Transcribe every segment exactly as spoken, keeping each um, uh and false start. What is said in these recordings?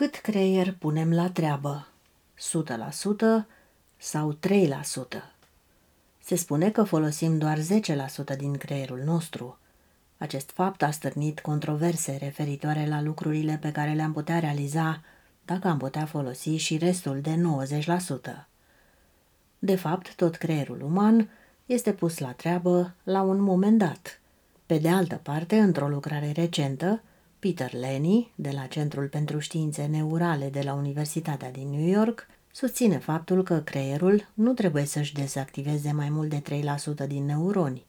Cât creier punem la treabă? o sută la sută sau trei la sută? Se spune că folosim doar zece la sută din creierul nostru. Acest fapt a stârnit controverse referitoare la lucrurile pe care le-am putea realiza dacă am putea folosi și restul de nouăzeci la sută. De fapt, tot creierul uman este pus la treabă la un moment dat. Pe de altă parte, într-o lucrare recentă, Peter Lenny, de la Centrul pentru Științe Neurale de la Universitatea din New York, susține faptul că creierul nu trebuie să-și dezactiveze mai mult de trei la sută din neuroni,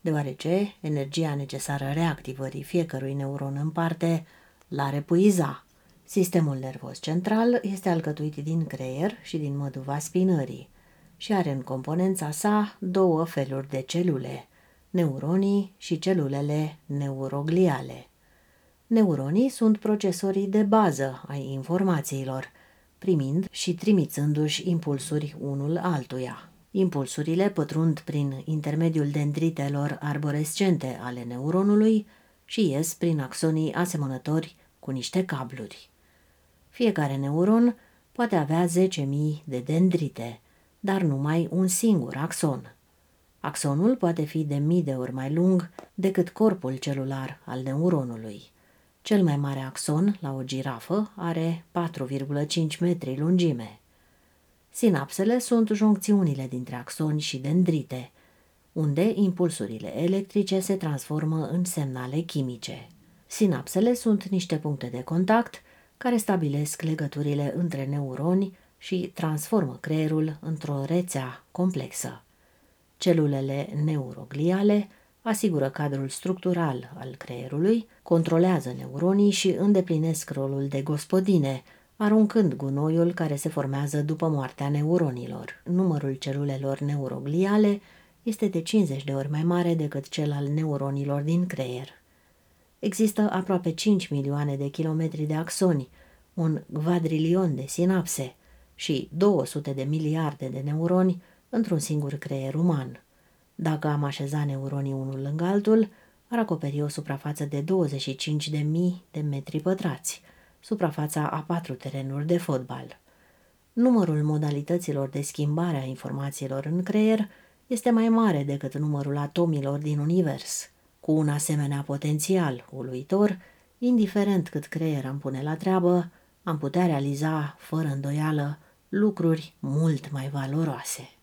deoarece energia necesară reactivării fiecărui neuron în parte l-ar epuiza. Sistemul nervos central este alcătuit din creier și din măduva spinării și are în componența sa două feluri de celule, neuronii și celulele neurogliale. Neuronii sunt procesorii de bază ai informațiilor, primind și trimițându-și impulsuri unul altuia. Impulsurile pătrund prin intermediul dendritelor arborescente ale neuronului și ies prin axonii asemănători cu niște cabluri. Fiecare neuron poate avea zece mii de dendrite, dar numai un singur axon. Axonul poate fi de mii de ori mai lung decât corpul celular al neuronului. Cel mai mare axon, la o girafă, are patru virgulă cinci metri lungime. Sinapsele sunt joncțiunile dintre axoni și dendrite, unde impulsurile electrice se transformă în semnale chimice. Sinapsele sunt niște puncte de contact care stabilesc legăturile între neuroni și transformă creierul într-o rețea complexă. Celulele neurogliale asigură cadrul structural al creierului, controlează neuronii și îndeplinesc rolul de gospodine, aruncând gunoiul care se formează după moartea neuronilor. Numărul celulelor neurogliale este de cincizeci de ori mai mare decât cel al neuronilor din creier. Există aproape cinci milioane de kilometri de axoni, un quadrilion de sinapse și două sute de miliarde de neuroni într-un singur creier uman. Dacă am așeza neuronii unul lângă altul, ar acoperi o suprafață de douăzeci și cinci de mii de metri pătrați, suprafața a patru terenuri de fotbal. Numărul modalităților de schimbare a informațiilor în creier este mai mare decât numărul atomilor din univers. Cu un asemenea potențial uluitor, indiferent cât creier am pune la treabă, am putea realiza, fără îndoială, lucruri mult mai valoroase.